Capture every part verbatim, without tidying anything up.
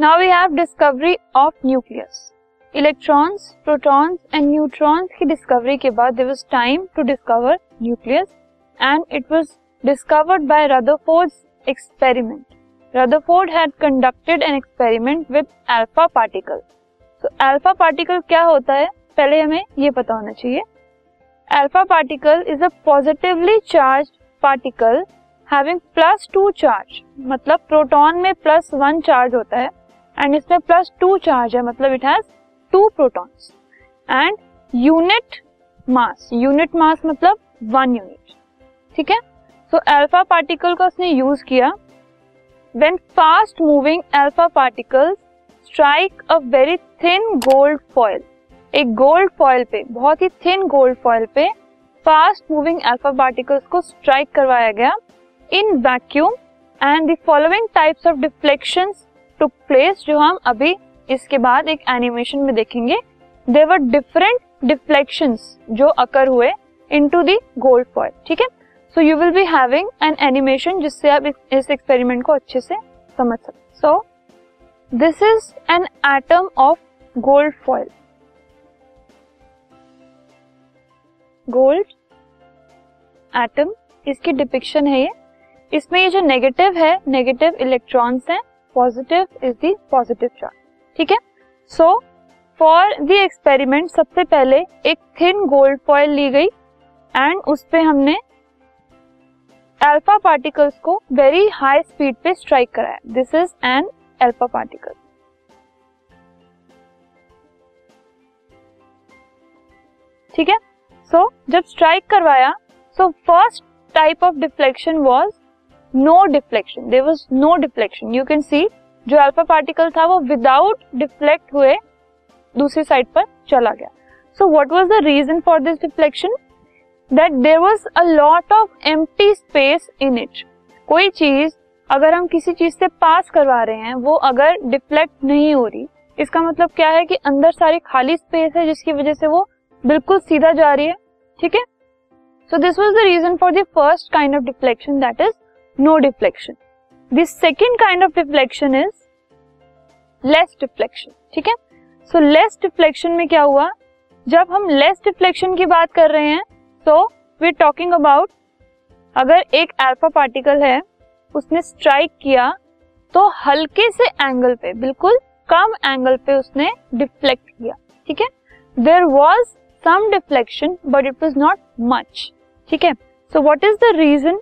Now we have discovery of nucleus. Electrons, protons and neutrons की discovery के बाद there was time to discover nucleus and it was discovered by Rutherford's experiment. Rutherford had conducted an experiment with alpha particle. So alpha particle क्या होता है पहले हमें ये पता होना चाहिए। Alpha particle is a positively charged particle having plus two charge, मतलब प्रोटॉन में प्लस वन चार्ज होता है एंड इसमें प्लस टू चार्ज है, मतलब it has two protons and unit mass. Unit mass मतलब वन यूनिट, ठीक है। सो अल्फा पार्टिकल का उसने यूज किया। When fast moving alpha particles strike a very thin gold foil, एक गोल्ड फॉइल पे, बहुत ही थिन गोल्ड फॉइल पे फास्ट मूविंग अल्फा पार्टिकल्स को स्ट्राइक करवाया गया in vacuum and the following types of deflections took place, जो हम अभी इसके बाद एक एनिमेशन में देखेंगे। देयर वर डिफरेंट डिफ्लेक्शंस जो अकर हुए इनटू द गोल्ड फॉइल, ठीक है। So you will be having an animation जिससे आप इस एक्सपेरिमेंट को अच्छे से समझ सकते। So this is an atom of gold foil, gold atom, इसकी डिपिक्शन है ये। इसमें ये जो नेगेटिव है, नेगेटिव इलेक्ट्रॉन्स हैं, positive is the positive charge, ठीक है। सो फॉर द एक्सपेरिमेंट सबसे पहले एक थिन गोल्ड फॉइल ली गई एंड उस पे हमने अल्फा पार्टिकल्स को वेरी हाई स्पीड पे स्ट्राइक कराया। This is an alpha particle. ठीक है। सो so, जब स्ट्राइक करवाया, so first type of deflection was no deflection. There was no deflection. You can see जो अल्फा पार्टिकल था वो विदाउट डिफ्लेक्ट हुए दूसरी साइड पर चला गया। So what was the reason for this deflection? That there was a lot of empty space in it. कोई चीज अगर हम किसी चीज से पास करवा रहे हैं वो अगर डिफ्लेक्ट नहीं हो रही, इसका मतलब क्या है कि अंदर सारी खाली स्पेस है जिसकी वजह से वो बिल्कुल सीधा जा रही है, ठीक है। So this was the reason for the first kind of deflection, that is no deflection. The second kind of deflection is less deflection, ठीक है। सो लेस डिफ्लेक्शन में क्या हुआ, जब हम लेस डिफ्लेक्शन की बात कर रहे हैं so we are talking about अगर एक अल्फा पार्टिकल है उसने स्ट्राइक किया तो हल्के से एंगल पे, बिल्कुल कम एंगल पे उसने डिफ्लेक्ट किया, ठीक है। There was some deflection but it was not much, ठीक है। So what is the reason?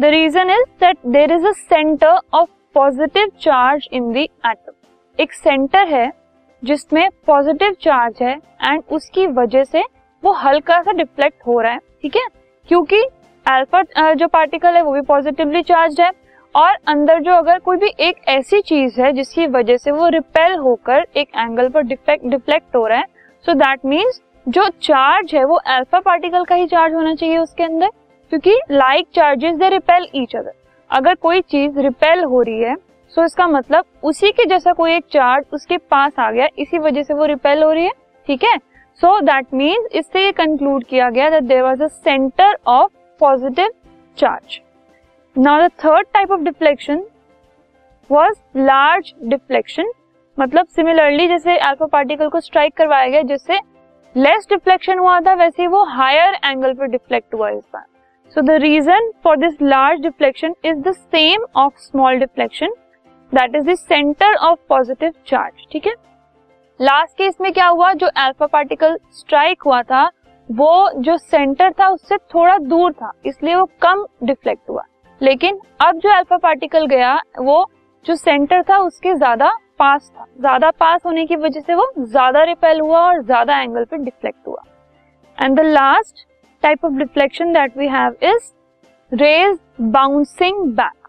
The reason is that there is a centre of positive charge in the atom. एक सेंटर है जिसमें पॉजिटिव चार्ज है and उसकी वजह से वो हल्का सा डिफ्लेक्ट हो रहा है, ठीक है, क्योंकि अल्फा जो पार्टिकल है वो भी पॉजिटिवली चार्ज है और अंदर जो अगर कोई भी एक ऐसी चीज है जिसकी वजह से वो रिपेल होकर एक एंगल पर डिफ्लेक्ट डिफ्लेक्ट हो रहा है, सो दैट मीन्स जो चार्ज है वो अल्फा पार्टिकल का ही चार्ज होना चाहिए उसके अंदर, क्योंकि like charges they repel each other. अगर कोई चीज रिपेल हो रही है सो so इसका मतलब उसी के जैसा कोई एक चार्ज उसके पास आ गया, इसी वजह से वो रिपेल हो रही है, ठीक है। सो दैट मीन्स इससे ये कंक्लूड किया गया that there was a centre of positive charge. Now the third type of deflection was large deflection, मतलब सिमिलरली जैसे अल्फा पार्टिकल को स्ट्राइक करवाया गया, जैसे लेस डिफ्लेक्शन हुआ था वैसे वो हायर एंगल पर डिफ्लेक्ट हुआ इस बार। So the reason for this large deflection is the same of small deflection, that is the centre of positive charge, ठीक है। लास्ट केस में क्या हुआ, जो अल्फा पार्टिकल स्ट्राइक हुआ था वो जो सेंटर था उससे थोड़ा दूर था इसलिए वो कम डिफ्लेक्ट हुआ, लेकिन अब जो अल्फा पार्टिकल गया वो जो सेंटर था उसके ज्यादा पास था, ज्यादा पास होने की वजह से वो ज्यादा रिपेल हुआ और ज्यादा एंगल पे डिफ्लेक्ट हुआ। And the last type of deflection that we have is rays bouncing back.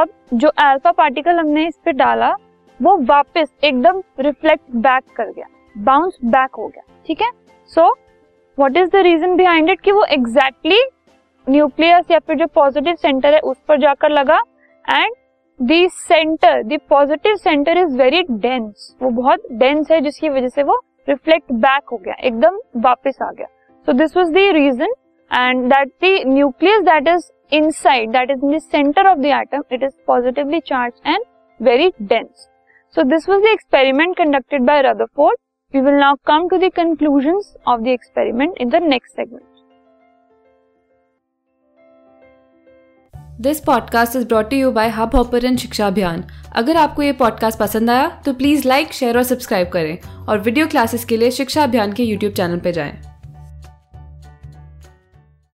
अब जो अल्फा पार्टिकल हमने इस पे डाला वो वापस एकदम रिफ्लेक्ट बैक कर गया, बाउंस बैक हो गया, ठीक है। So what is the reason behind it कि वो एग्जैक्टली न्यूक्लियस या फिर जो पॉजिटिव सेंटर है उस पर जाकर लगा and The center, the positive center is very dense. वो बहुत dense है जिसकी वजह से वो reflect back हो गया, एकदम वापस आ गया. So this was the reason, and that the nucleus that is inside, that is in the center of the atom, it is positively charged and very dense. So this was the experiment conducted by Rutherford. We will now come to the conclusions of the experiment in the next segment. This podcast is brought to you by Hubhopper and Shikshabhyan. अगर आपको ये podcast पसंद आया तो please like, share और subscribe करें और video classes के लिए शिक्षा अभियान के YouTube चैनल पे जाएं।